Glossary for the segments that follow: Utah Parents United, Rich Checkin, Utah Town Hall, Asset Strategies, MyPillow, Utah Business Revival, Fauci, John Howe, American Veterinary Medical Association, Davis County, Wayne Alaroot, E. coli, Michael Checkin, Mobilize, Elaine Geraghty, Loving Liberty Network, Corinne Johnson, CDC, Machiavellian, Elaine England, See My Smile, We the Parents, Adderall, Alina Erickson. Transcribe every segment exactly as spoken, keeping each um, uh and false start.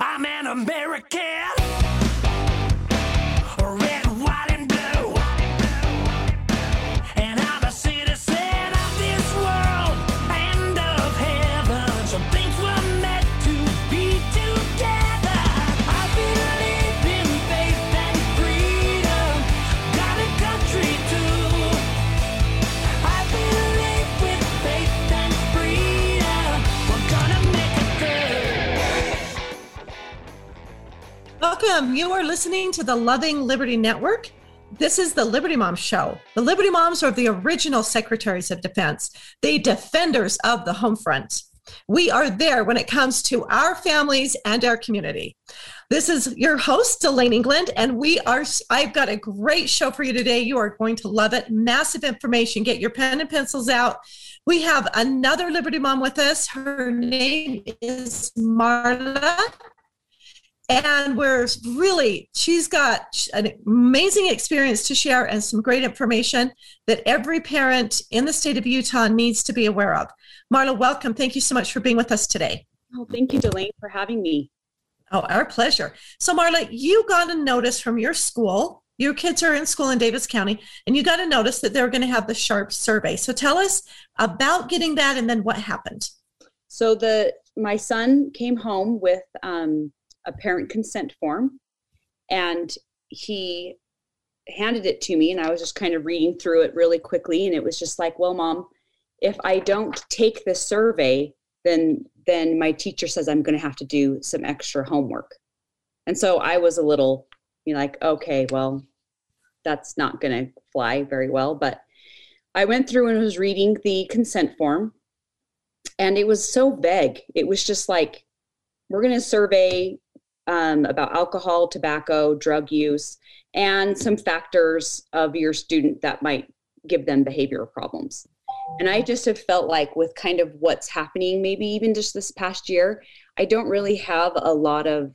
I'm an American, red, white, and blue, and I'm a citizen of this world and of heaven. Some things were meant to be together. I believe in faith and freedom, got a country too. I believe with faith and freedom, we're gonna make Welcome. You are listening to the Loving Liberty Network. This is the Liberty Mom Show. The Liberty Moms are the original secretaries of defense, the defenders of the home front. We are there when it comes to our families and our community. This is your host, Elaine England, and we are, I've got a great show for you today. You are going to love it. Massive information. Get your pen and pencils out. We have another Liberty Mom with us. Her name is Marla. And we're really, she's got an amazing experience to share and some great information that every parent in the state of Utah needs to be aware of. Marla, welcome. Thank you so much for being with us today. Oh, thank you, Delaine, for having me. Oh, our pleasure. So, Marla, you got a notice from your school. Your kids are in school in Davis County, and you got a notice that they're going to have the SHARP survey. So tell us about getting that and then what happened. So the my son came home with um, a parent consent form, and he handed it to me, and I was just kind of reading through it really quickly, and it was just like, well, Mom, if I don't take this survey, then then my teacher says I'm going to have to do some extra homework. And so I was a little, you know, like, okay, well, that's not going to fly very well. But I went through and was reading the consent form, and it was so vague. It was just like, we're going to survey Um, about alcohol, tobacco, drug use, and some factors of your student that might give them behavioral problems. And I just have felt like with kind of what's happening, maybe even just this past year, I don't really have a lot of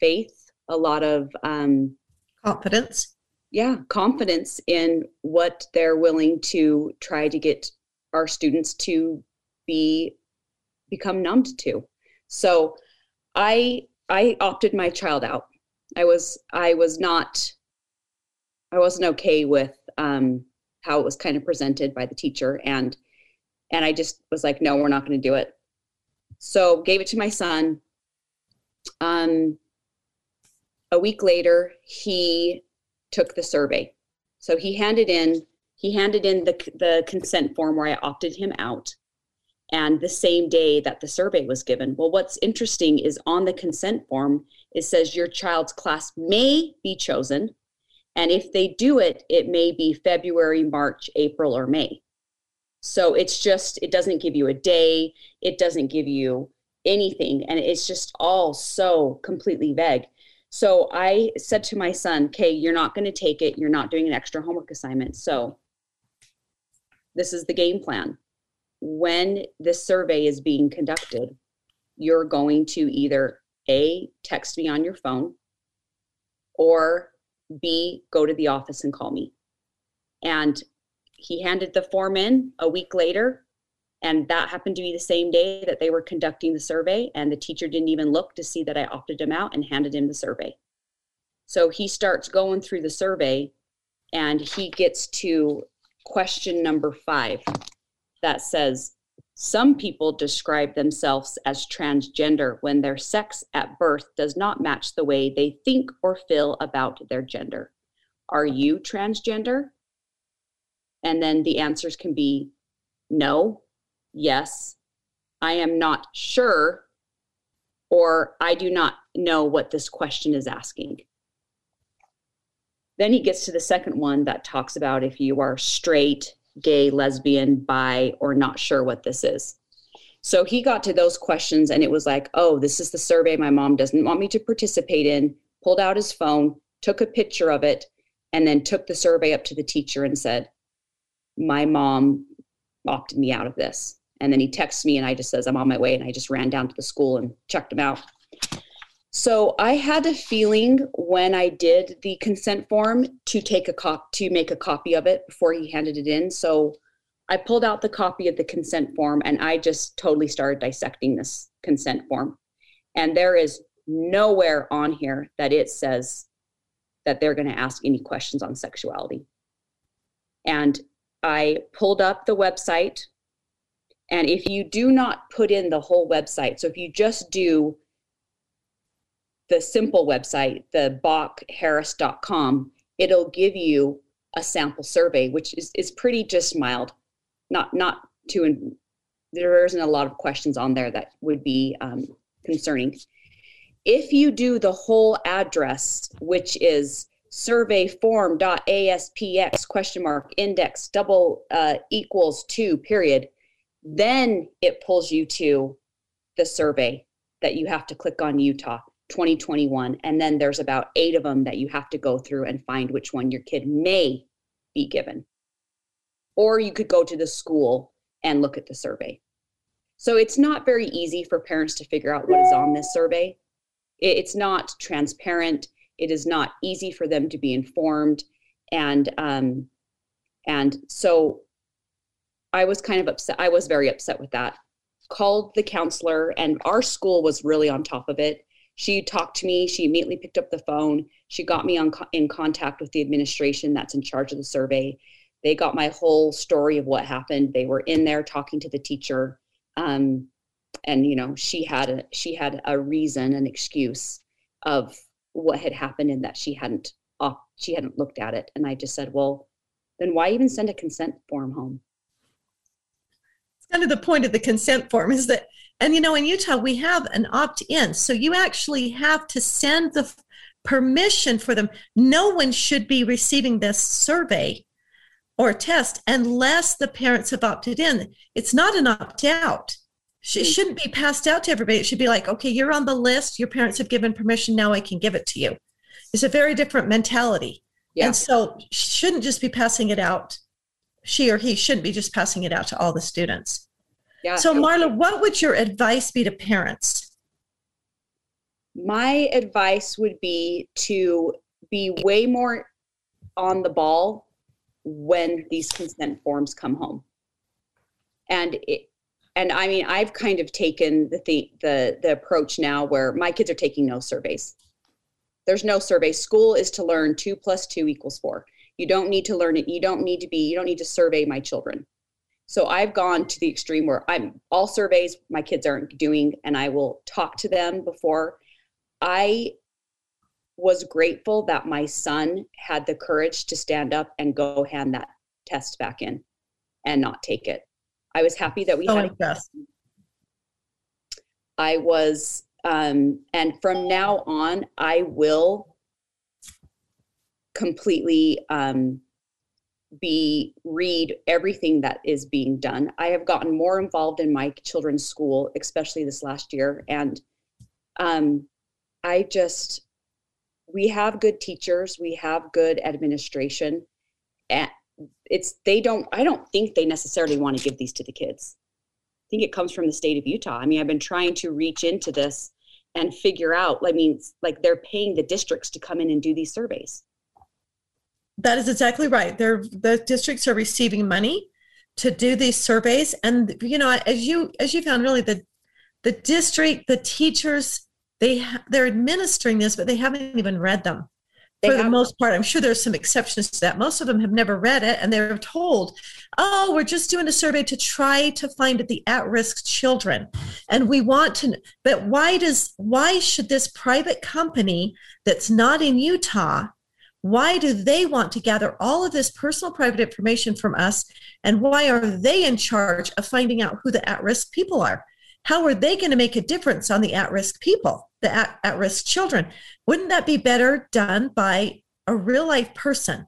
faith, a lot of um, confidence. Yeah, confidence in what they're willing to try to get our students to be become numbed to. So I I opted my child out. I was I was not I wasn't okay with um, how it was kind of presented by the teacher, and and I just was like, no, we're not going to do it. So gave it to my son. Um, a week later, he took the survey. So he handed in he handed in the the consent form where I opted him out. And the same day that the survey was given. Well, what's interesting is on the consent form, it says your child's class may be chosen. And if they do it, it may be February, March, April, or May. So it's just, it doesn't give you a day. It doesn't give you anything. And it's just all so completely vague. So I said to my son, okay, you're not going to take it. You're not doing an extra homework assignment. So this is the game plan. When this survey is being conducted, you're going to either A, text me on your phone, or B, go to the office and call me. And he handed the form in a week later, and that happened to be the same day that they were conducting the survey, and the teacher didn't even look to see that I opted him out and handed him the survey. So he starts going through the survey, and he gets to question number five. That says, some people describe themselves as transgender when their sex at birth does not match the way they think or feel about their gender. Are you transgender? And then the answers can be no, yes, I am not sure, or I do not know what this question is asking. Then he gets to the second one that talks about if you are straight, gay, lesbian, bi, or not sure what this is. So he got to those questions, and it was like, oh, this is the survey my mom doesn't want me to participate in, pulled out his phone, took a picture of it, and then took the survey up to the teacher and said, my mom opted me out of this. And then he texts me, and I just says, I'm on my way. And I just ran down to the school and checked him out. So I had a feeling when I did the consent form to take a cop to make a copy of it before he handed it in. So I pulled out the copy of the consent form, and I just totally started dissecting this consent form. And there is nowhere on here that it says that they're going to ask any questions on sexuality. And I pulled up the website, and if you do not put in the whole website, so if you just do the simple website, the Bach Harris dot com, it'll give you a sample survey, which is, is pretty just mild. Not, not too, there isn't a lot of questions on there that would be um, concerning. If you do the whole address, which is surveyform.aspx question mark index double uh, equals two period, then it pulls you to the survey that you have to click on Utah twenty twenty-one. And then there's about eight of them that you have to go through and find which one your kid may be given. Or you could go to the school and look at the survey. So it's not very easy for parents to figure out what is on this survey. It's not transparent. It is not easy for them to be informed. And um, and so I was kind of upset. I was very upset with that. Called the counselor, and our school was really on top of it. She talked to me. She immediately picked up the phone. She got me on co- in contact with the administration that's in charge of the survey. They got my whole story of what happened. They were in there talking to the teacher. Um, and, you know, she had a, she had a reason, an excuse of what had happened, and that she hadn't, uh, she hadn't looked at it. And I just said, well, then why even send a consent form home? It's kind of the point of the consent form is that, and, you know, in Utah, we have an opt-in. So you actually have to send the f- permission for them. No one should be receiving this survey or test unless the parents have opted in. It's not an opt-out. It shouldn't be passed out to everybody. It should be like, okay, you're on the list. Your parents have given permission. Now I can give it to you. It's a very different mentality. Yeah. And so shouldn't just be passing it out. She or he shouldn't be just passing it out to all the students. Yeah. So Marla, what would your advice be to parents? My advice would be to be way more on the ball when these consent forms come home. And it, and I mean, I've kind of taken the, the the the approach now where my kids are taking no surveys. There's no survey. School is to learn two plus two equals four. You don't need to learn it. You don't need to be, you don't need to survey my children. So I've gone to the extreme where I'm all surveys my kids aren't doing, and I will talk to them before. I was grateful that my son had the courage to stand up and go hand that test back in and not take it. I was happy that we oh, had a test. I was, um, and from now on, I will completely um, be read everything that is being done. I have gotten more involved in my children's school, especially this last year. And um, I just, we have good teachers, we have good administration, and it's, they don't, I don't think they necessarily want to give these to the kids. I think it comes from the state of Utah. I mean, I've been trying to reach into this and figure out, I mean, like they're paying the districts to come in and do these surveys. That is exactly right. They're, the districts are receiving money to do these surveys. And, you know, as you, as you found, really the, the district, the teachers, They, they're administering this, but they haven't even read them they for the most part. I'm sure there's some exceptions to that. Most of them have never read it, and they're told, oh, we're just doing a survey to try to find the at-risk children. And we want to, but why does, why should this private company that's not in Utah, why do they want to gather all of this personal private information from us? And why are they in charge of finding out who the at-risk people are? How are they going to make a difference on the at-risk people, the at- at-risk children? Wouldn't that be better done by a real-life person,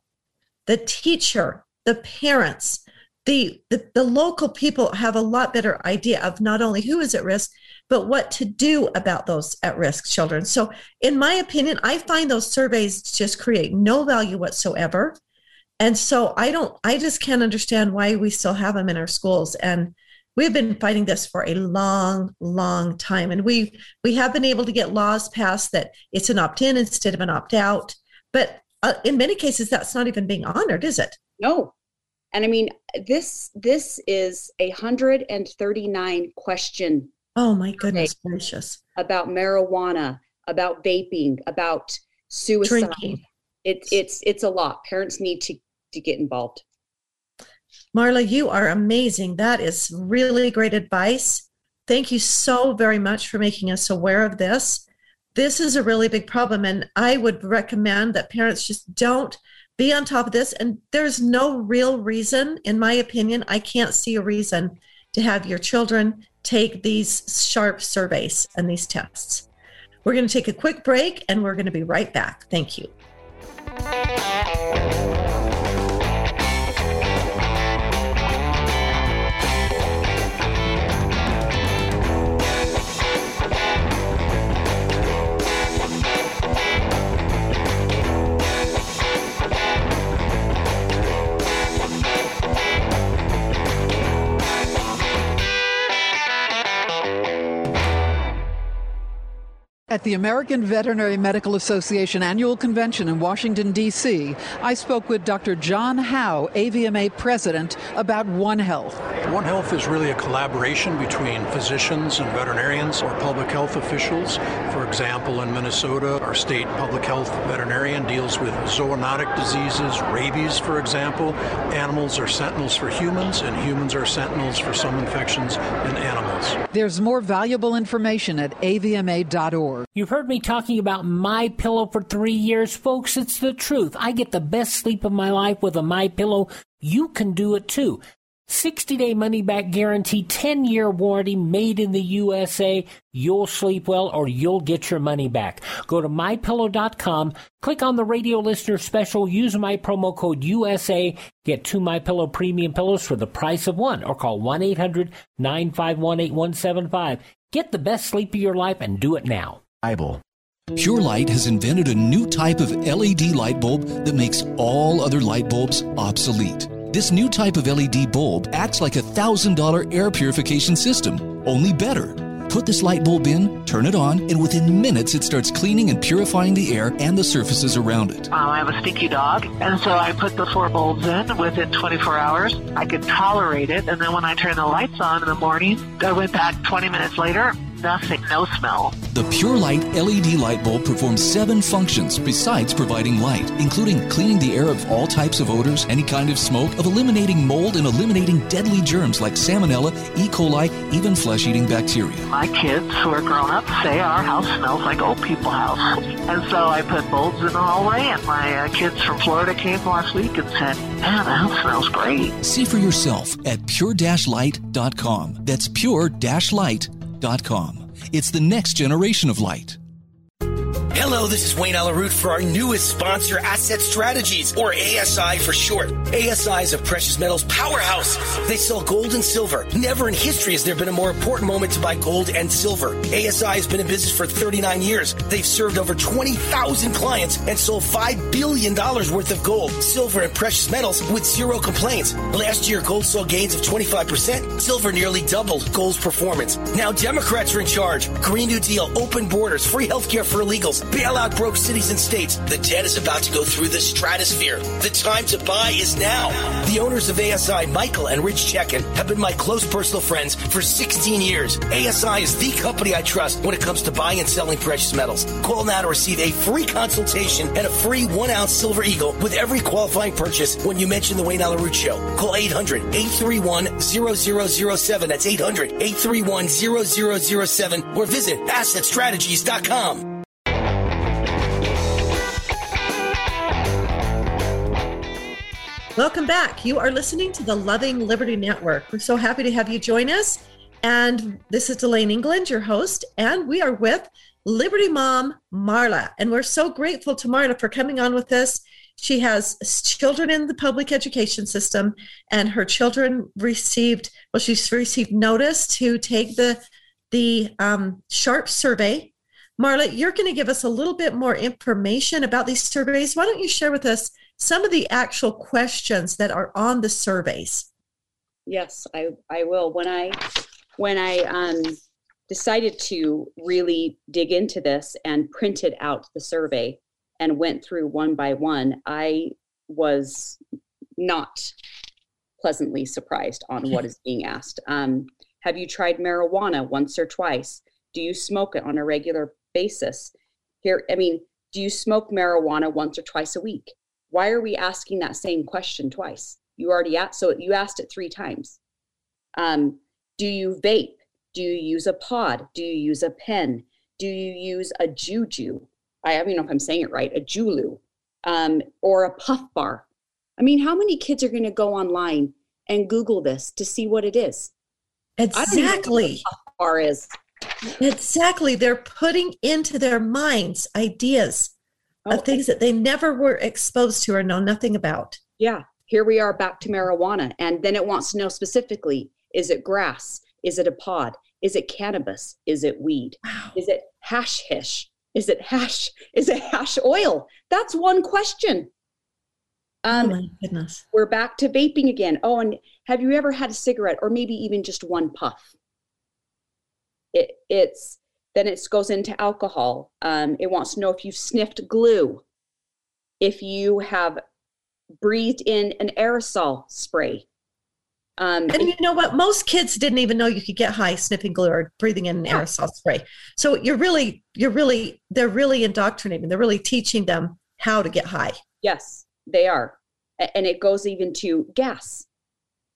the teacher, the parents, the, the the local people have a lot better idea of not only who is at risk, but what to do about those at-risk children. So in my opinion, I find those surveys just create no value whatsoever. And so I don't, I just can't understand why we still have them in our schools. And we've been fighting this for a long, long time. And we we have been able to get laws passed that it's an opt-in instead of an opt-out. But uh, in many cases, that's not even being honored, is it? No. And I mean, this this is a one hundred thirty-nine question. Oh, my goodness okay. gracious. about marijuana, about vaping, about suicide. Drinking. It, it's it's a lot. Parents need to, to get involved. Marla, you are amazing. That is really great advice. Thank you so very much for making us aware of this. This is a really big problem, and I would recommend that parents just don't be on top of this. And there's no real reason, in my opinion, I can't see a reason to have your children take these SHARP surveys and these tests. We're going to take a quick break, and we're going to be right back. Thank you. At the American Veterinary Medical Association Annual Convention in Washington, D C, I spoke with Doctor John Howe, A V M A president, about One Health. One Health is really a collaboration between physicians and veterinarians or public health officials. For example, in Minnesota, our state public health veterinarian deals with zoonotic diseases, rabies, for example. Animals are sentinels for humans, and humans are sentinels for some infections in animals. There's more valuable information at A V M A dot org. You've heard me talking about My Pillow for three years, folks. It's the truth. I get the best sleep of my life with a My Pillow. You can do it too. sixty-day money-back guarantee, ten-year warranty, made in the U S A. You'll sleep well, or you'll get your money back. Go to my pillow dot com, click on the radio listener special, use my promo code U S A, get two MyPillow premium pillows for the price of one, or call one eight hundred nine five one eight one seven five. Get the best sleep of your life and do it now. Bible. Pure Light has invented a new type of L E D light bulb that makes all other light bulbs obsolete. This new type of L E D bulb acts like a one thousand dollars air purification system, only better. Put this light bulb in, turn it on, and within minutes it starts cleaning and purifying the air and the surfaces around it. Um, I have a stinky dog, and so I put the four bulbs in within twenty-four hours. I could tolerate it, and then when I turned the lights on in the morning, I went back twenty minutes later, nothing, no smell. The Pure Light L E D light bulb performs seven functions besides providing light, including cleaning the air of all types of odors, any kind of smoke, of eliminating mold and eliminating deadly germs like salmonella, E. coli, even flesh-eating bacteria. My kids who are grown up say our house smells like old people's house. And so I put bulbs in the hallway, and my uh, kids from Florida came last week and said, man, the house smells great. See for yourself at pure dash light dot com. That's pure dash light dot com. It's the next generation of light. Hello, this is Wayne Alaroot for our newest sponsor, Asset Strategies, or A S I for short. A S I is a precious metals powerhouse. They sell gold and silver. Never in history has there been a more important moment to buy gold and silver. A S I has been in business for thirty-nine years. They've served over twenty thousand clients and sold five billion dollars worth of gold, silver, and precious metals with zero complaints. Last year, gold saw gains of twenty-five percent. Silver nearly doubled gold's performance. Now Democrats are in charge. Green New Deal, open borders, free healthcare for illegals. Bailout broke cities and states. The debt is about to go through the stratosphere. The time to buy is now. The owners of A S I, Michael and Rich Checkin, have been my close personal friends for sixteen years. A S I is the company I trust when it comes to buying and selling precious metals. Call now to receive a free consultation and a free one-ounce Silver Eagle with every qualifying purchase when you mention the Wayne Alaroot Show. Call eight hundred eight three one zero zero zero seven. That's eight hundred eight three one zero zero zero seven. Or visit asset strategies dot com. Welcome back. You are listening to the Loving Liberty Network. We're so happy to have you join us. And this is Elaine England, your host, and we are with Liberty Mom Marla. And we're so grateful to Marla for coming on with us. She has children in the public education system, and her children received, well, she's received notice to take the, the um, SHARP survey. Marla, you're going to give us a little bit more information about these surveys. Why don't you share with us some of the actual questions that are on the surveys? Yes, I, I will. When I when I um, decided to really dig into this and printed out the survey and went through one by one, I was not pleasantly surprised on what is being asked. Um, have you tried marijuana once or twice? Do you smoke it on a regular basis? Here, I mean, do you smoke marijuana once or twice a week? Why are we asking that same question twice? You already asked, so you asked it three times. Um, do you vape? Do you use a pod? Do you use a pen? Do you use a juju? I don't even know if I'm saying it right, a julu, um, or a puff bar. I mean, how many kids are going to go online and Google this to see what it is? Exactly. I don't know what a puff bar is. Exactly. They're putting into their minds ideas oh, of things that they never were exposed to or know nothing about. Yeah. Here we are back to marijuana. And then it wants to know specifically, is it grass? Is it a pod? Is it cannabis? Is it weed? Wow. Is it hash hish? Is it hash? Is it hash oil? That's one question. Um, oh my goodness. We're back to vaping again. Oh, and have you ever had a cigarette or maybe even just one puff? It, it's then it goes into alcohol. Um, it wants to know if you've sniffed glue, if you have breathed in an aerosol spray. Um, and you know what? Most kids didn't even know you could get high sniffing glue or breathing in an yeah. aerosol spray. So you're really, you're really, they're really indoctrinating. They're really teaching them how to get high. Yes, they are. And it goes even to gas.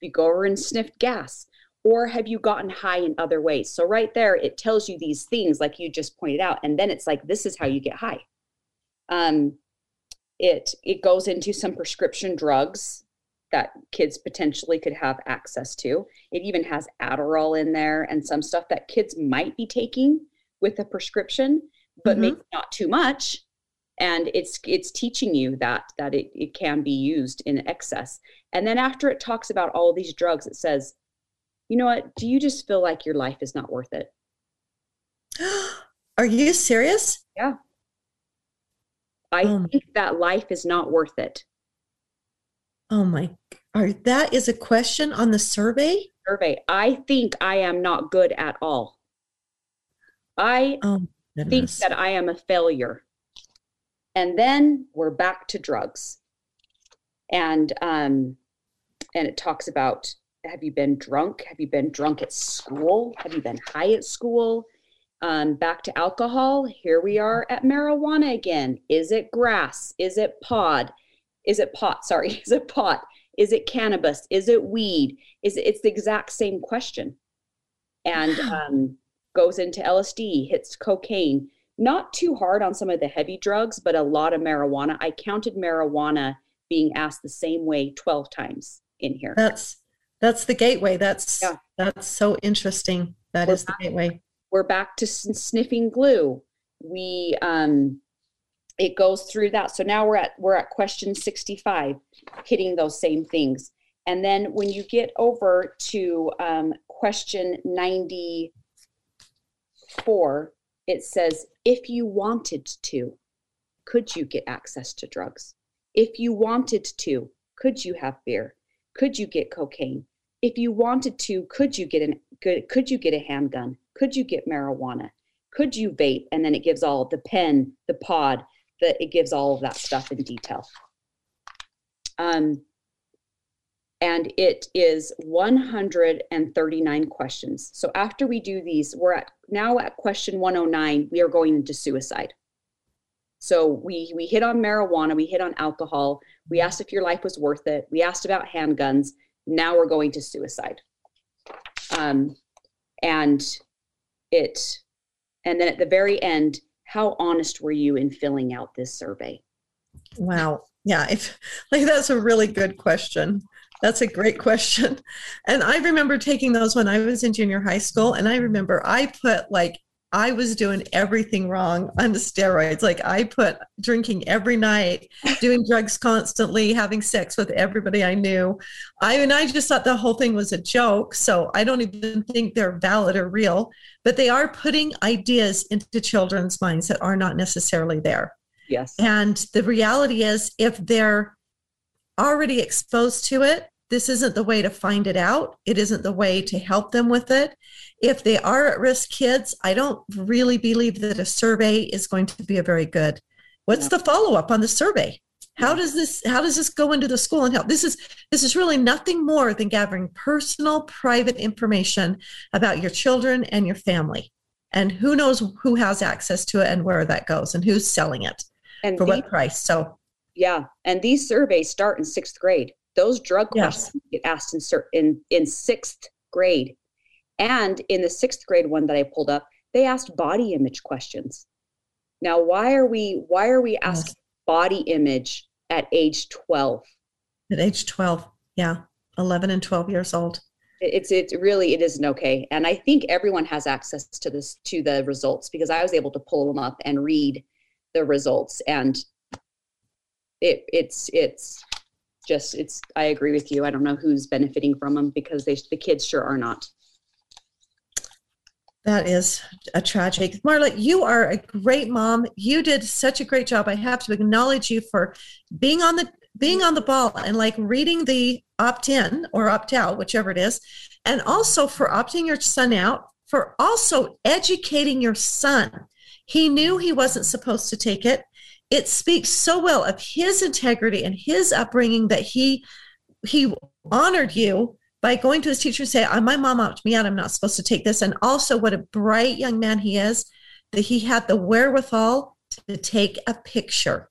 You go over and sniff gas, or have you gotten high in other ways? So right there, it tells you these things like you just pointed out. And then it's like, this is how you get high. Um, it, it goes into some prescription drugs that kids potentially could have access to. It even has Adderall in there and some stuff that kids might be taking with a prescription, but mm-hmm. maybe not too much. And it's it's teaching you that that it, it can be used in excess. And then after it talks about all these drugs, it says, you know what, do you just feel like your life is not worth it? Are you serious? Yeah. I um. think that life is not worth it. Oh my, are, that is a question on the survey? Survey. I think I am not good at all. I oh think that I am a failure. And then we're back to drugs. And um, and it talks about, have you been drunk? Have you been drunk at school? Have you been high at school? Um, back to alcohol. Here we are at marijuana again. Is it grass? Is it pod? Is it pot? Sorry, is it pot? Is it cannabis? Is it weed? Is it, it's the exact same question, and um, goes into L S D, hits cocaine. Not too hard on some of the heavy drugs, but a lot of marijuana. I counted marijuana being asked the same way twelve times in here. That's that's the gateway. That's yeah. that's so interesting. That we're is back, the gateway. We're back to sniffing glue. We. Um, It goes through that. So now we're at we're at question sixty-five, hitting those same things. And then when you get over to um, question ninety-four, it says, if you wanted to, could you get access to drugs? If you wanted to, could you have beer? Could you get cocaine? If you wanted to, could you get an could, could you get a handgun? Could you get marijuana? Could you vape? And then it gives all the pen, the pod. That it gives all of that stuff in detail. Um, and it is one hundred thirty-nine questions. So after we do these, we're at now at question one oh nine, we are going into suicide. So we, we hit on marijuana, we hit on alcohol, we asked if your life was worth it, we asked about handguns, now we're going to suicide. Um, and it, and then at the very end, how honest were you in filling out this survey? Wow. Yeah. If, like, that's a really good question. That's a great question. And I remember taking those when I was in junior high school. And I remember I put like, I was doing everything wrong on the steroids. Like I put drinking every night, doing drugs constantly, having sex with everybody I knew. I and I just thought the whole thing was a joke. So I don't even think they're valid or real, but they are putting ideas into children's minds that are not necessarily there. Yes. And the reality is if they're already exposed to it, this isn't the way to find it out. It isn't the way to help them with it. If they are at-risk kids, I don't really believe that a survey is going to be a very good. What's yeah. the follow-up on the survey? How does this how does this go into the school and help? This is this is really nothing more than gathering personal, private information about your children and your family. and who knows who has access to it and where that goes and who's selling it and for these, what price. So, yeah. And these surveys start in sixth grade. Those drug questions yes. get asked in, in, in sixth grade. And in the sixth grade one that I pulled up, they asked body image questions. Now, why are we, why are we asking yes. body image at age twelve? At age twelve. Yeah. eleven and twelve years old. It's, it really, it isn't okay. And I think everyone has access to this, to the results, because I was able to pull them up and read the results, and it it's, it's just, it's, I agree with you. I don't know who's benefiting from them, because they, the kids sure are not. That is a tragic. Marla, you are a great mom. You did such a great job. I have to acknowledge you for being on the, being on the ball and like reading the opt-in or opt-out, whichever it is, and also for opting your son out, for also educating your son. He knew he wasn't supposed to take it. It speaks so well of his integrity and his upbringing that he he honored you by going to his teacher and saying, my mom opted me out, I'm not supposed to take this. And also what a bright young man he is, that he had the wherewithal to take a picture.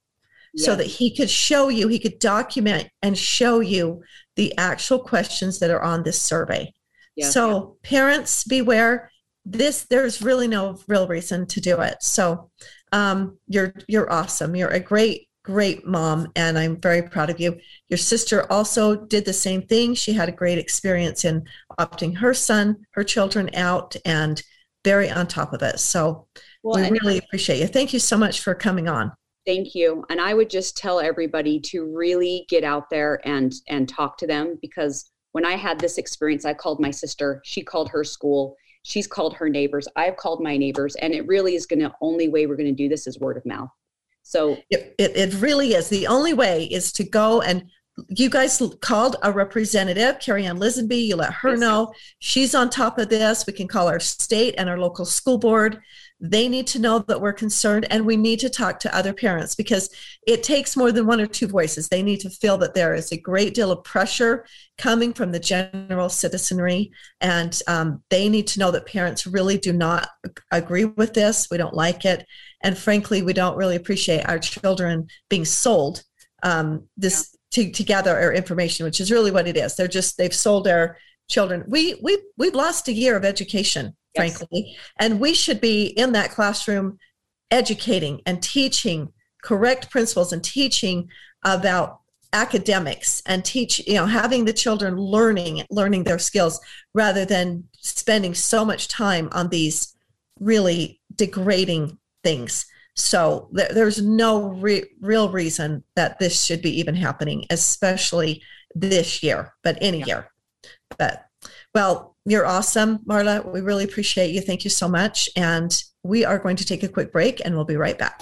Yes. So that he could show you, he could document and show you the actual questions that are on this survey. Yes. So parents, beware. This, there's really no real reason to do it. So um, you're you're awesome. You're a great, great mom, and I'm very proud of you. Your sister also did the same thing. She had a great experience in opting her son, her children out, and very on top of it. So well, we really appreciate you. Thank you so much for coming on. Thank you. And I would just tell everybody to really get out there and, and talk to them, because when I had this experience, I called my sister, she called her school, she's called her neighbors, I've called my neighbors, and it really is going to, only way we're going to do this is word of mouth. So it, it, it really is. The only way is to go, and you guys called a representative, Carrie Ann Lisenby, you let her yes. know she's on top of this. We can call our state and our local school board. They need to know that we're concerned, and we need to talk to other parents, because it takes more than one or two voices. They need to feel that there is a great deal of pressure coming from the general citizenry, and um, they need to know that parents really do not agree with this. We don't like it. And frankly, we don't really appreciate our children being sold um, this to, to gather our information, which is really what it is. They're just, they've sold our children. We, we, we've lost a year of education. Yes. Frankly, and we should be in that classroom educating and teaching correct principles and teaching about academics and teach, you know, having the children learning, learning their skills, rather than spending so much time on these really degrading things. So th- there's no re- real reason that this should be even happening, especially this year, but any yeah. year. But well, you're awesome, Marla. We really appreciate you. Thank you so much. And we are going to take a quick break, and we'll be right back.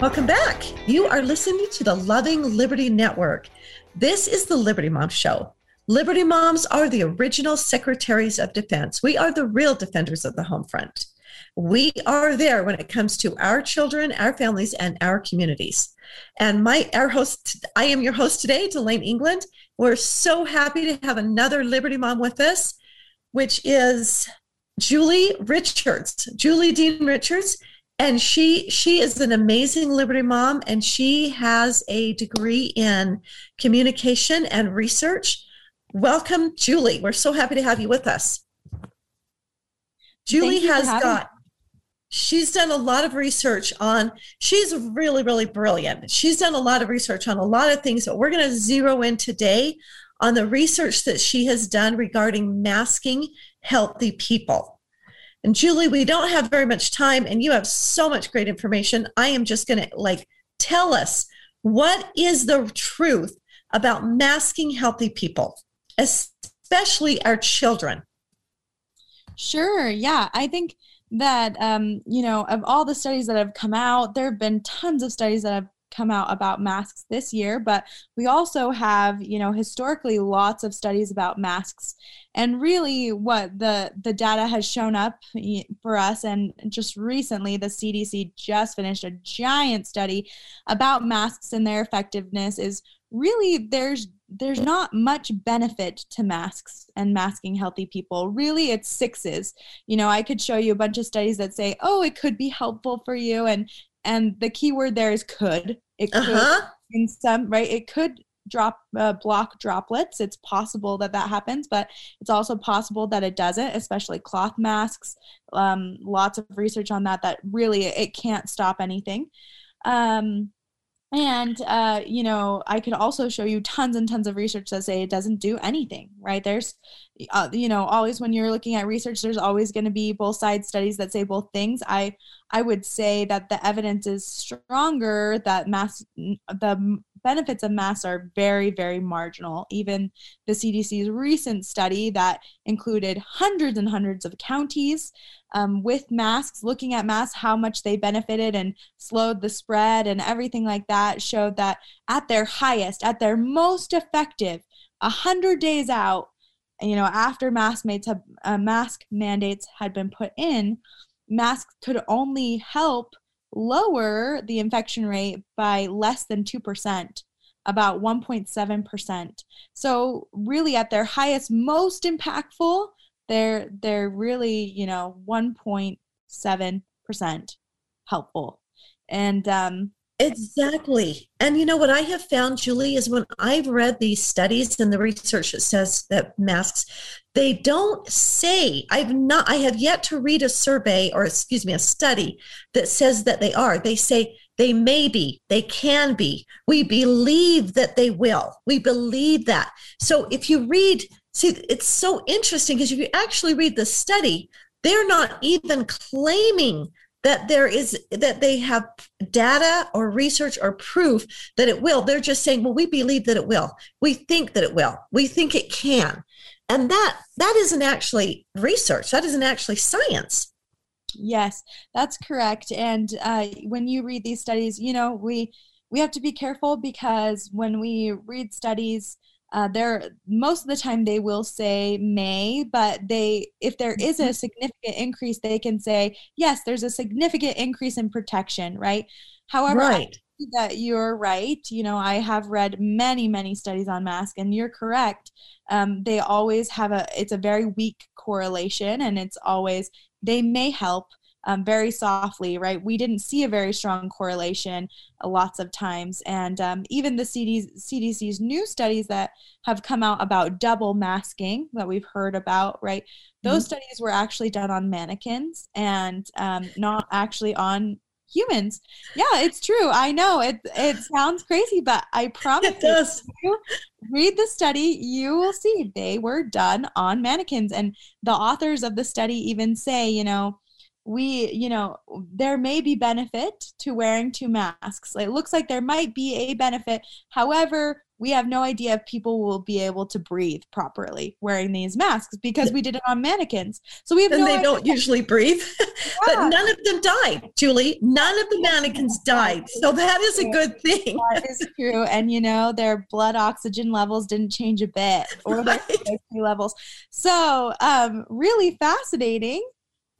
Welcome back. You are listening to the Loving Liberty Network. This is the Liberty Mom Show. Liberty Moms are the original secretaries of defense. We are the real defenders of the home front. We are there when it comes to our children, our families, and our communities. And my our host, I am your host today, Elaine England. We're so happy to have another Liberty Mom with us, which is Julie Richards, Julie Dean Richards. And she she is an amazing Liberty Mom, and she has a degree in communication and research. Welcome, Julie. We're so happy to have you with us. Julie has got, she's done a lot of research on, she's really, really brilliant. She's done a lot of research on a lot of things, but we're going to zero in today on the research that she has done regarding masking healthy people. And Julie, we don't have very much time and you have so much great information. I am just going to like, tell us, what is the truth about masking healthy people, especially our children? Sure. Yeah. I think that, um, you know, of all the studies that have come out, there have been tons of studies that have come out about masks this year, but we also have, you know, historically lots of studies about masks. And really what the, the data has shown up for us, and just recently the C D C just finished a giant study about masks and their effectiveness, is really there's there's not much benefit to masks and masking healthy people. Really, it's sixes. You know, I could show you a bunch of studies that say, oh, it could be helpful for you. And and the key word there is could. It could, uh-huh. in some, right? It could drop uh, block droplets. It's possible that that happens, but it's also possible that it doesn't, especially cloth masks. Um, lots of research on that, that really it can't stop anything. Um, And, uh, you know, I could also show you tons and tons of research that say it doesn't do anything, right? There's, uh, you know, always when you're looking at research, there's always going to be both side studies that say both things. I I would say that the evidence is stronger that mass, the benefits of masks are very, very marginal. Even the C D C's recent study that included hundreds and hundreds of counties um, with masks, looking at masks, how much they benefited and slowed the spread and everything like that, showed that at their highest, at their most effective, one hundred days out, you know, after mask, made to, uh, mask mandates had been put in, masks could only help lower the infection rate by less than two percent, about one point seven percent. So really at their highest, most impactful, they're, they're really, you know, one point seven percent helpful. And um, exactly. And you know, what I have found, Julie, is when I've read these studies and the research that says that masks, they don't say, I've not, I have yet to read a survey or excuse me, a study that says that they are. They say they may be, they can be. We believe that they will. We believe that. So if you read, see, it's so interesting because if you actually read the study, they're not even claiming that there is, that they have data or research or proof that it will. They're just saying, well, we believe that it will. We think that it will. We think it can. And that that isn't actually research. That isn't actually science. Yes, that's correct. And uh, when you read these studies, you know, we we have to be careful because when we read studies, uh, they're most of the time they will say may, but they if there is a significant increase, they can say, yes, there's a significant increase in protection, right? However, right. I that you're right. You know, I have read many, many studies on masks, and you're correct. Um, they always have a, it's a very weak correlation, and it's always, they may help um, very softly, right? We didn't see a very strong correlation uh, lots of times. And um, even the C D C, C D C's new studies that have come out about double masking that we've heard about, right? Those mm-hmm. studies were actually done on mannequins and um, not actually on humans. Yeah, it's true. I know it it sounds crazy, but I promise you, read the study, you will see they were done on mannequins. And the authors of the study even say, you know, we, you know, there may be benefit to wearing two masks. It looks like there might be a benefit. However, we have no idea if people will be able to breathe properly wearing these masks because we did it on mannequins. So we have and no they idea. Don't usually breathe, yeah. But none of them died, Julie. None of the mannequins died. So that is a good thing. That is true. And, you know, their blood oxygen levels didn't change a bit or right. their safety levels. So um, really fascinating.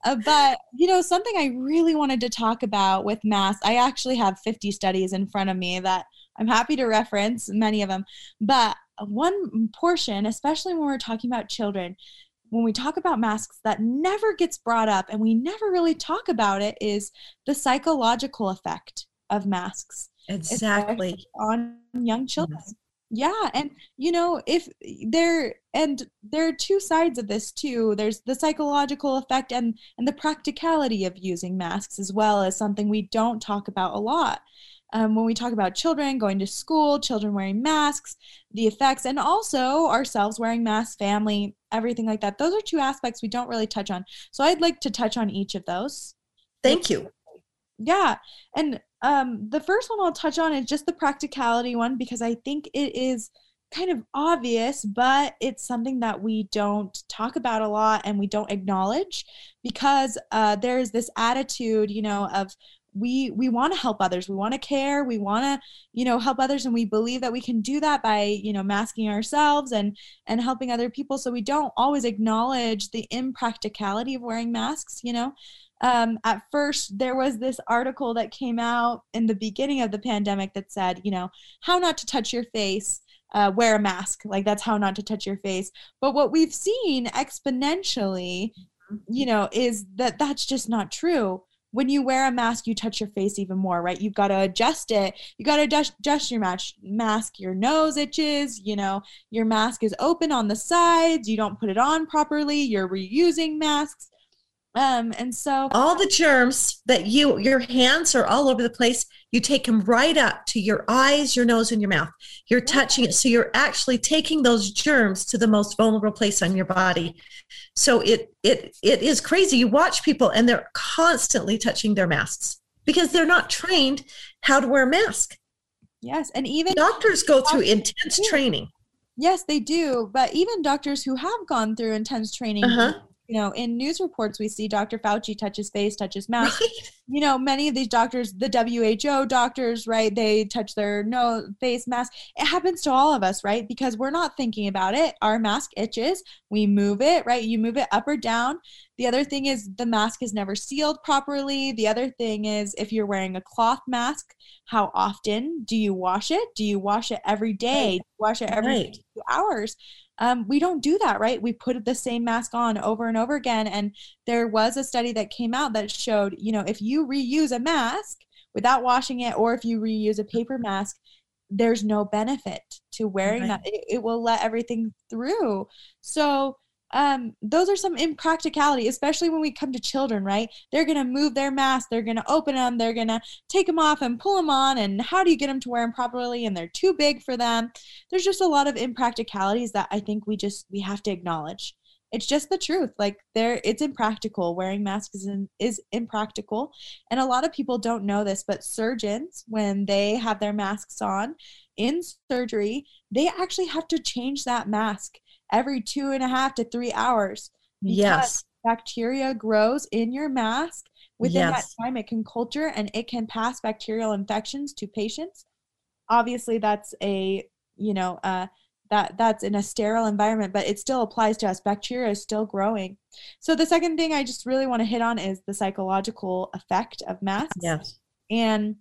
Uh, but, you know, something I really wanted to talk about with masks, I actually have fifty studies in front of me that I'm happy to reference, many of them. But one portion, especially when we're talking about children, when we talk about masks that never gets brought up and we never really talk about it, is the psychological effect of masks. Exactly. On young children. Mm-hmm. Yeah. And, you know, if there, and there are two sides of this too, there's the psychological effect and, and the practicality of using masks as well as something we don't talk about a lot. um, when we talk about children going to school, children wearing masks, the effects, and also ourselves wearing masks, family, everything like that. Those are two aspects we don't really touch on. So I'd like to touch on each of those. Thank you. Yeah. And um, the first one I'll touch on is just the practicality one, because I think it is kind of obvious, but it's something that we don't talk about a lot and we don't acknowledge, because uh, there's this attitude, you know, of we we want to help others, we want to care, we want to, you know, help others, and we believe that we can do that by, you know, masking ourselves and and helping other people. So we don't always acknowledge the impracticality of wearing masks, you know. Um, at first, there was this article that came out in the beginning of the pandemic that said, you know, how not to touch your face. Uh, wear a mask, like that's how not to touch your face. But what we've seen exponentially, you know, is that that's just not true. When you wear a mask, you touch your face even more, right? You've got to adjust it. You got to adjust, adjust your mask. Mask. Your nose itches, you know, your mask is open on the sides. You don't put it on properly. You're reusing masks. Um, and so all the germs that you, your hands are all over the place. You take them right up to your eyes, your nose, and your mouth. You're touching it. So you're actually taking those germs to the most vulnerable place on your body. So it, it, it is crazy. You watch people and they're constantly touching their masks because they're not trained how to wear a mask. Yes. And even doctors go through intense training. Yes, they do. But even doctors who have gone through intense training, uh-huh. You know, in news reports, we see Doctor Fauci touches face, touches mouth. Right. You know, many of these doctors, the W H O doctors, right, they touch their nose, face, mask. It happens to all of us, right, because we're not thinking about it. Our mask itches. We move it, right? You move it up or down. The other thing is the mask is never sealed properly. The other thing is if you're wearing a cloth mask, how often do you wash it? Do you wash it every day? Right. Do you wash it every right. few hours? Um, we don't do that, right? We put the same mask on over and over again. And there was a study that came out that showed, you know, if you reuse a mask without washing it, or if you reuse a paper mask, there's no benefit to wearing right. that. It, it will let everything through. So um, those are some impracticality, especially when we come to children, right? They're going to move their mask. They're going to open them. They're going to take them off and pull them on. And how do you get them to wear them properly? And they're too big for them. There's just a lot of impracticalities that I think we just, we have to acknowledge. It's just the truth. Like there, it's impractical. Wearing masks is, in, is impractical. And a lot of people don't know this, but surgeons, when they have their masks on in surgery, they actually have to change that mask every two and a half to three hours. Yes. Bacteria grows in your mask. Within yes. that time, it can culture and it can pass bacterial infections to patients. Obviously, that's a, you know, uh, that that's in a sterile environment, but it still applies to us. Bacteria is still growing. So the second thing I just really want to hit on is the psychological effect of masks. Yes. And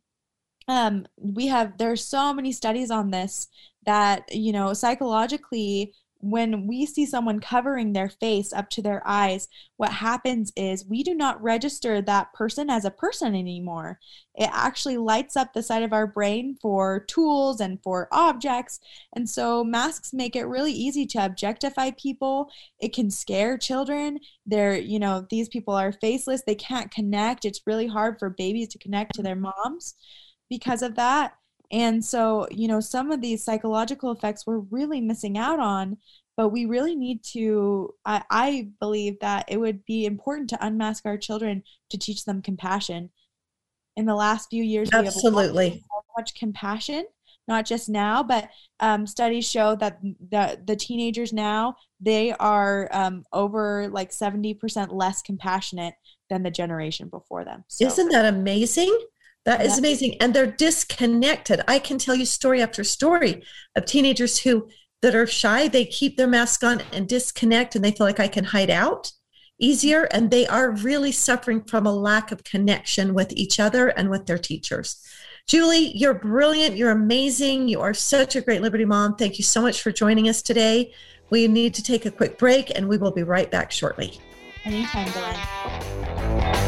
um, we have, there are so many studies on this that, you know, psychologically, when we see someone covering their face up to their eyes, what happens is we do not register that person as a person anymore. It actually lights up the side of our brain for tools and for objects. And so masks make it really easy to objectify people. It can scare children. They're, you know, these people are faceless. They can't connect. It's really hard for babies to connect to their moms because of that. And so, you know, some of these psychological effects we're really missing out on, but we really need to, I, I believe that it would be important to unmask our children to teach them compassion. In the last few years, absolutely. We have so much compassion, not just now, but um, studies show that the, the teenagers now, they are um, over like seventy percent less compassionate than the generation before them. So, isn't that amazing? That is amazing. And they're disconnected. I can tell you story after story of teenagers who that are shy. They keep their mask on and disconnect, and they feel like I can hide out easier. And they are really suffering from a lack of connection with each other and with their teachers. Julie, you're brilliant. You're amazing. You are such a great Liberty mom. Thank you so much for joining us today. We need to take a quick break, and we will be right back shortly. Anytime, Dylan.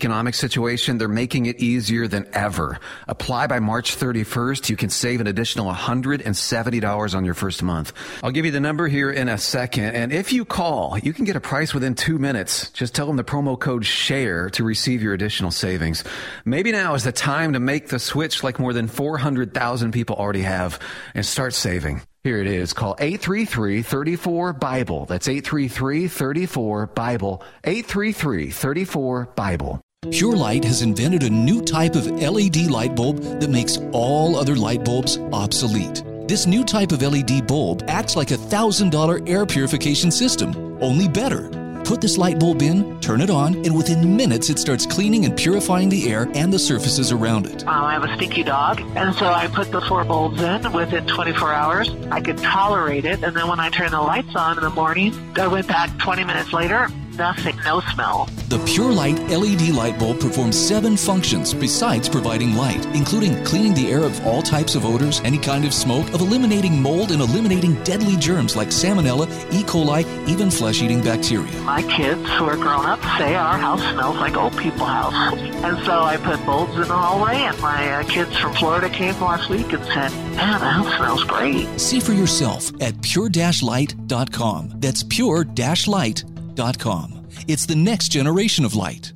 economic situation, they're making it easier than ever. Apply by March thirty-first. You can save an additional one hundred seventy dollars on your first month. I'll give you the number here in a second. And if you call, you can get a price within two minutes. Just tell them the promo code SHARE to receive your additional savings. Maybe now is the time to make the switch like more than four hundred thousand people already have and start saving. Here it is. Call eight three three, three four, BIBLE. That's eight three three, three four, BIBLE. eight three three, three four, BIBLE. Pure Light has invented a new type of L E D light bulb that makes all other light bulbs obsolete. This new type of L E D bulb acts like a one thousand dollars air purification system, only better. Put this light bulb in, turn it on, and within minutes it starts cleaning and purifying the air and the surfaces around it. Um, I have a stinky dog, and so I put the four bulbs in within twenty-four hours. I could tolerate it, and then when I turned the lights on in the morning, I went back twenty minutes later, nothing, no smell. The Pure Light L E D light bulb performs seven functions besides providing light, including cleaning the air of all types of odors, any kind of smoke, of eliminating mold and eliminating deadly germs like salmonella, E. coli, even flesh-eating bacteria. My kids who are grown up say our house smells like old people's house. And so I put bulbs in the hallway, and my uh, kids from Florida came last week and said, man, the house smells great. See for yourself at pure dash light dot com. That's pure dash light dot com. It's the next generation of light.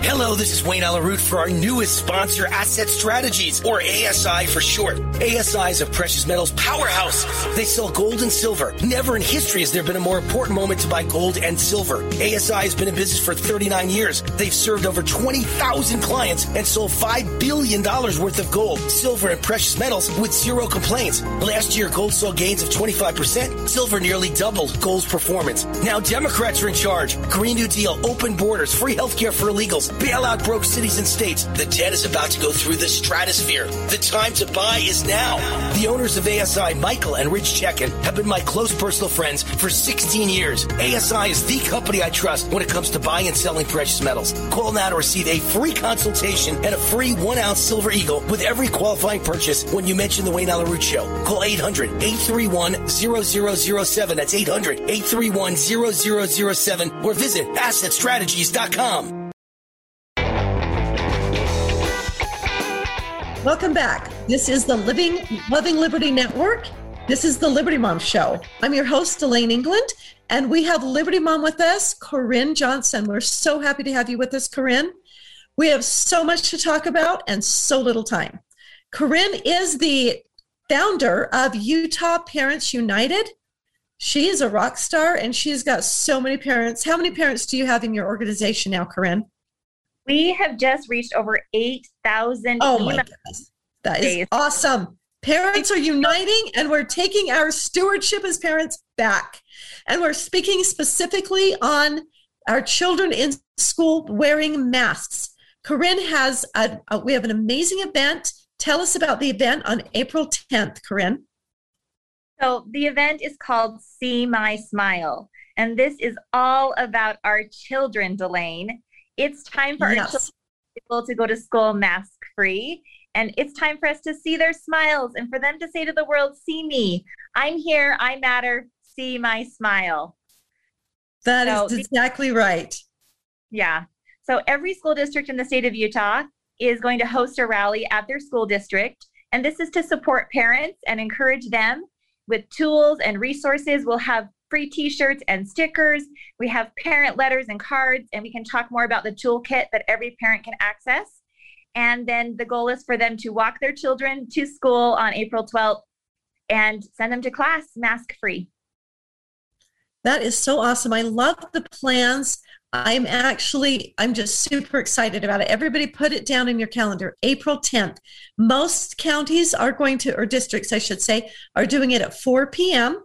Hello, this is Wayne Alaroot for our newest sponsor, Asset Strategies, or A S I for short. A S I is a precious metals powerhouse. They sell gold and silver. Never in history has there been a more important moment to buy gold and silver. A S I has been in business for thirty-nine years. They've served over twenty thousand clients and sold five billion dollars worth of gold, silver, and precious metals with zero complaints. Last year, gold saw gains of twenty-five percent. Silver nearly doubled gold's performance. Now Democrats are in charge. Green New Deal, open borders, free healthcare for illegals. Bailout broke cities and states. The debt is about to go through the stratosphere. The time to buy is now. The owners of A S I, Michael and Rich Checkin, have been my close personal friends for sixteen years. A S I is the company I trust when it comes to buying and selling precious metals. Call now to receive a free consultation and a free one-ounce Silver Eagle with every qualifying purchase when you mention the Wayne Alaroot Show. Call eight hundred, eight three one, zero zero zero seven. That's eight hundred, eight three one, zero zero zero seven. Or visit asset strategies dot com. Welcome back. This is the Living Loving Liberty Network. This is the Liberty Mom Show. I'm your host, Elaine England, and we have Liberty Mom with us, Corinne Johnson. We're so happy to have you with us, Corinne. We have so much to talk about and so little time. Corinne is the founder of Utah Parents United. She is a rock star, and she's got so many parents. How many parents do you have in your organization now, Corinne? We have just reached over eight thousand. Oh my goodness. That is days. Awesome. Parents are uniting, and we're taking our stewardship as parents back. And we're speaking specifically on our children in school wearing masks. Corinne has, a, a, we have an amazing event. Tell us about the event on April tenth, Corinne. So the event is called See My Smile. And this is all about our children, Delaine. It's time for yes. our children to go to school mask-free, and it's time for us to see their smiles and for them to say to the world, see me. I'm here. I matter. See my smile. That so, is exactly right. Yeah. So every school district in the state of Utah is going to host a rally at their school district, and this is to support parents and encourage them with tools and resources. We'll have free t-shirts and stickers. We have parent letters and cards, and we can talk more about the toolkit that every parent can access. And then the goal is for them to walk their children to school on April twelfth and send them to class mask-free. That is so awesome. I love the plans. I'm actually, I'm just super excited about it. Everybody put it down in your calendar, April tenth. Most counties are going to, or districts, I should say, are doing it at four p.m.,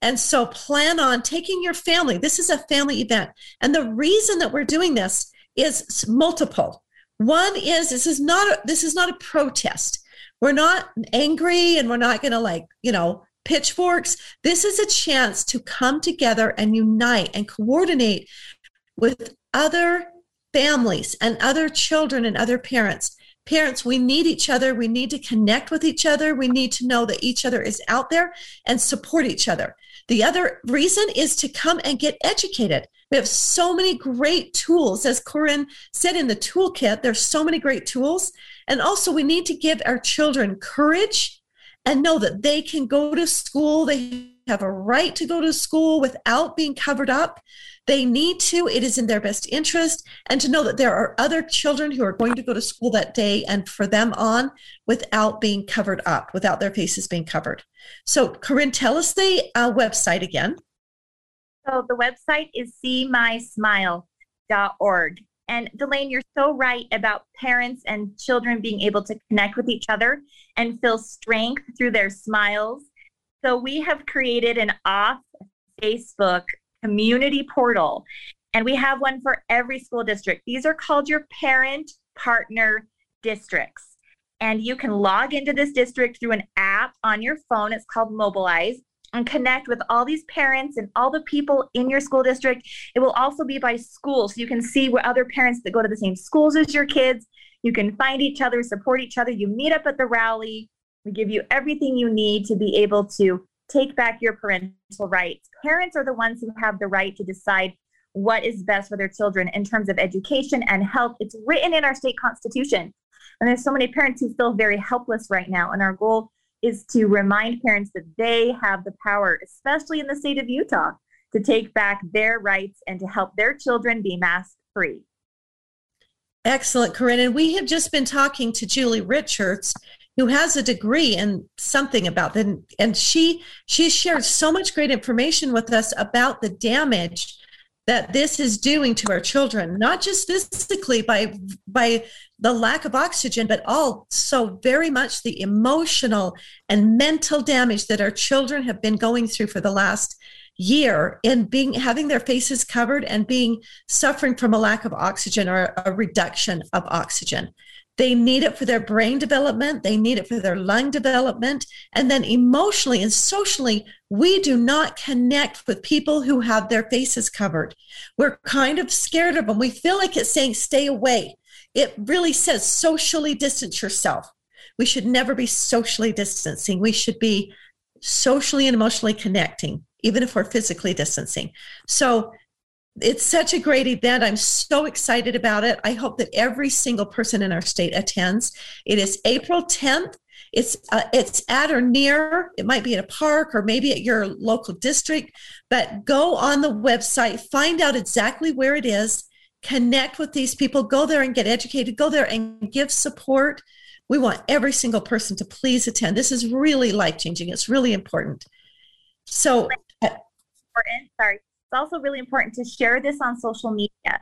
and so plan on taking your family. This is a family event. And the reason that we're doing this is multiple. One is this is not a, this is not a protest. We're not angry, and we're not going to, like, you know, pitchforks. This is a chance to come together and unite and coordinate with other families and other children and other parents. Parents, we need each other. We need to connect with each other. We need to know that each other is out there and support each other. The other reason is to come and get educated. We have so many great tools. As Corinne said in the toolkit, there's so many great tools. And also we need to give our children courage and know that they can go to school. They have a right to go to school without being covered up. They need to. It is in their best interest. And to know that there are other children who are going to go to school that day and for them on without being covered up, without their faces being covered. So, Corinne, tell us the uh, website again. So the website is see my smile dot org. And Delaine, you're so right about parents and children being able to connect with each other and feel strength through their smiles. So we have created an off Facebook community portal, and we have one for every school district. These are called your parent partner districts. And you can log into this district through an app on your phone. It's called Mobilize, and connect with all these parents and all the people in your school district. It will also be by school, so you can see what other parents that go to the same schools as your kids. You can find each other, support each other. You meet up at the rally. We give you everything you need to be able to take back your parental rights. Parents are the ones who have the right to decide what is best for their children in terms of education and health. It's written in our state constitution. And there's so many parents who feel very helpless right now. And our goal is to remind parents that they have the power, especially in the state of Utah, to take back their rights and to help their children be mask-free. Excellent, Corinne. And we have just been talking to Julie Richards, who has a degree in something about that. And she, she shared so much great information with us about the damage that this is doing to our children, not just physically by by the lack of oxygen, but also very much the emotional and mental damage that our children have been going through for the last year in being having their faces covered and being suffering from a lack of oxygen or a reduction of oxygen. They need it for their brain development. They need it for their lung development. And then emotionally and socially, we do not connect with people who have their faces covered. We're kind of scared of them. We feel like it's saying, stay away. It really says socially distance yourself. We should never be socially distancing. We should be socially and emotionally connecting, even if we're physically distancing. So it's such a great event. I'm so excited about it. I hope that every single person in our state attends. It is April tenth. It's uh, it's at or near. It might be at a park or maybe at your local district. But go on the website, find out exactly where it is, connect with these people, go there and get educated, go there and give support. We want every single person to please attend. This is really life-changing. It's really important. So, uh, sorry. It's also really important to share this on social media.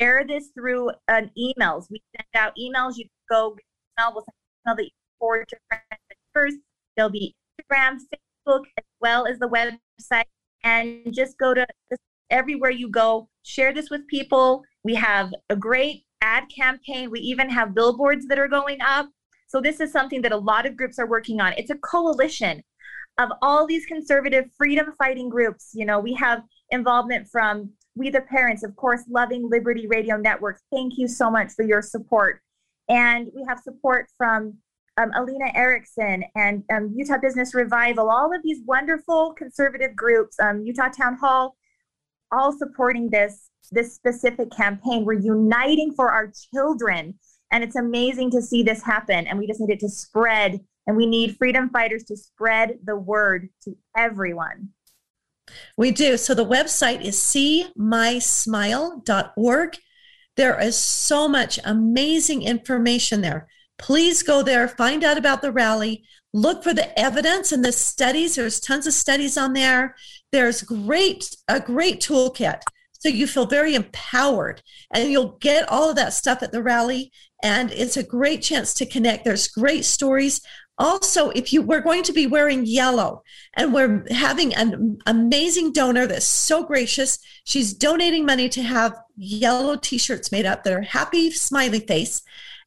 Share this through an emails. We send out emails. You can go email with an email that you forward to friends at first. There'll be Instagram, Facebook, as well as the website. And just go to just everywhere you go. Share this with people. We have a great ad campaign. We even have billboards that are going up. So this is something that a lot of groups are working on. It's a coalition of all these conservative freedom-fighting groups. You know, we have involvement from We the Parents, of course, Loving Liberty Radio Network. Thank you so much for your support. And we have support from um, Alina Erickson and um, Utah Business Revival, all of these wonderful conservative groups, um, Utah Town Hall, all supporting this, this specific campaign. We're uniting for our children, and it's amazing to see this happen, and we just need it to spread. And we need freedom fighters to spread the word to everyone. We do. So the website is see my smile dot org. There is so much amazing information there. Please go there, find out about the rally, look for the evidence and the studies. There's tons of studies on there. There's great a great toolkit. So you feel very empowered, and you'll get all of that stuff at the rally. And it's a great chance to connect. There's great stories. Also, if you, we're going to be wearing yellow, and we're having an amazing donor that's so gracious. She's donating money to have yellow T-shirts made up that are happy, smiley face.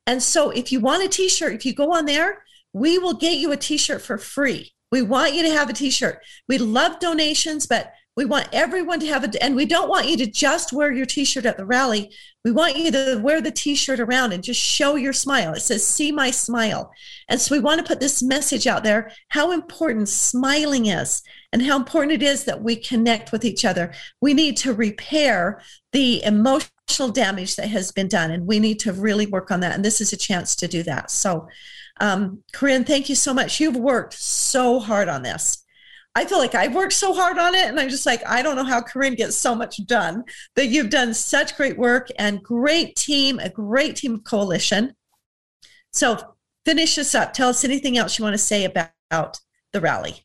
And so if you want a T-shirt, if you go on there, we will get you a T-shirt for free. We want you to have a T-shirt. We love donations, but we want everyone to have it. And we don't want you to just wear your T-shirt at the rally. We want you to wear the T-shirt around and just show your smile. It says, "See my smile." And so we want to put this message out there, how important smiling is and how important it is that we connect with each other. We need to repair the emotional damage that has been done, and we need to really work on that. And this is a chance to do that. So, um, Corinne, thank you so much. You've worked so hard on this. I feel like I've worked so hard on it, and I'm just like, I don't know how Corinne gets so much done, but you've done such great work and great team, a great team of coalition. So finish this up. Tell us anything else you want to say about the rally.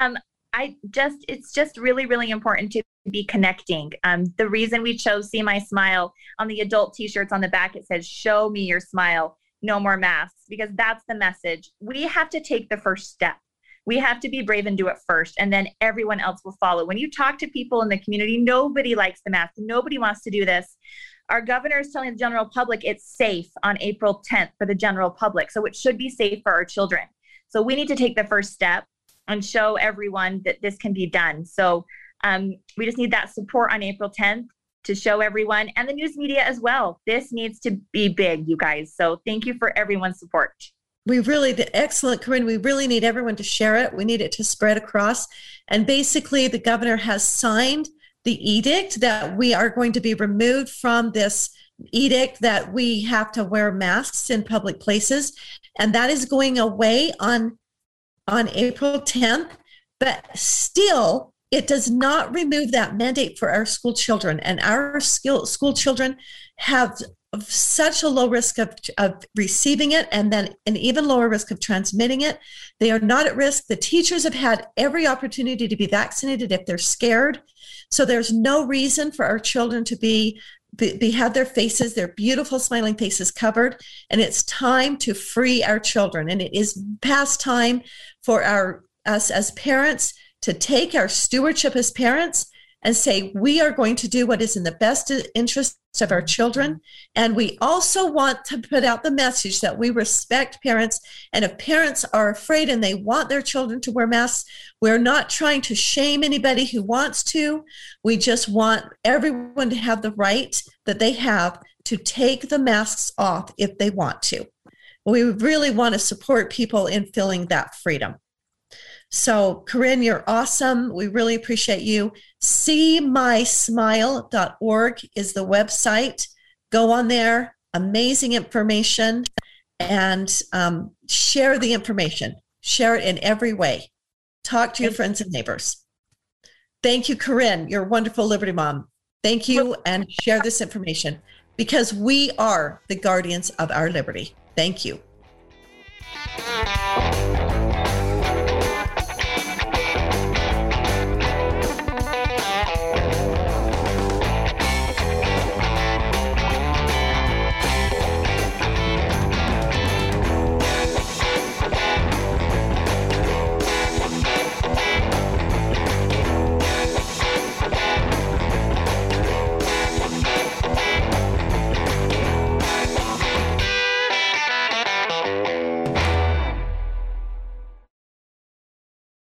Um, I just, it's just really, really important to be connecting. Um, the reason we chose See My Smile, on the adult T-shirts on the back, it says, "Show me your smile, no more masks," because that's the message. We have to take the first step. We have to be brave and do it first, and then everyone else will follow. When you talk to people in the community, nobody likes the mask. Nobody wants to do this. Our governor is telling the general public it's safe on April tenth for the general public, so it should be safe for our children. So we need to take the first step and show everyone that this can be done. So um, we just need that support on April tenth to show everyone, and the news media as well. This needs to be big, you guys. So thank you for everyone's support. We really, the excellent, Corinne, we really need everyone to share it. We need it to spread across. And basically, the governor has signed the edict that we are going to be removed from this edict that we have to wear masks in public places. And that is going away on, on April tenth. But still, it does not remove that mandate for our school children. And our school, school children have of such a low risk of, of receiving it, and then an even lower risk of transmitting it. They are not at risk. The teachers have had every opportunity to be vaccinated if they're scared. So there's no reason for our children to be, be, be have their faces, their beautiful smiling faces covered. And it's time to free our children. And it is past time for our us as parents to take our stewardship as parents and say, we are going to do what is in the best interest of our children. And we also want to put out the message that we respect parents. And if parents are afraid and they want their children to wear masks, we're not trying to shame anybody who wants to. We just want everyone to have the right that they have to take the masks off if they want to. We really want to support people in feeling that freedom. So, Corinne, you're awesome. We really appreciate you. see my smile dot org is the website. Go on there. Amazing information. And um, share the information. Share it in every way. Talk to your friends and neighbors. Thank you, Corinne. You're a wonderful Liberty Mom. Thank you, and share this information, because we are the guardians of our liberty. Thank you.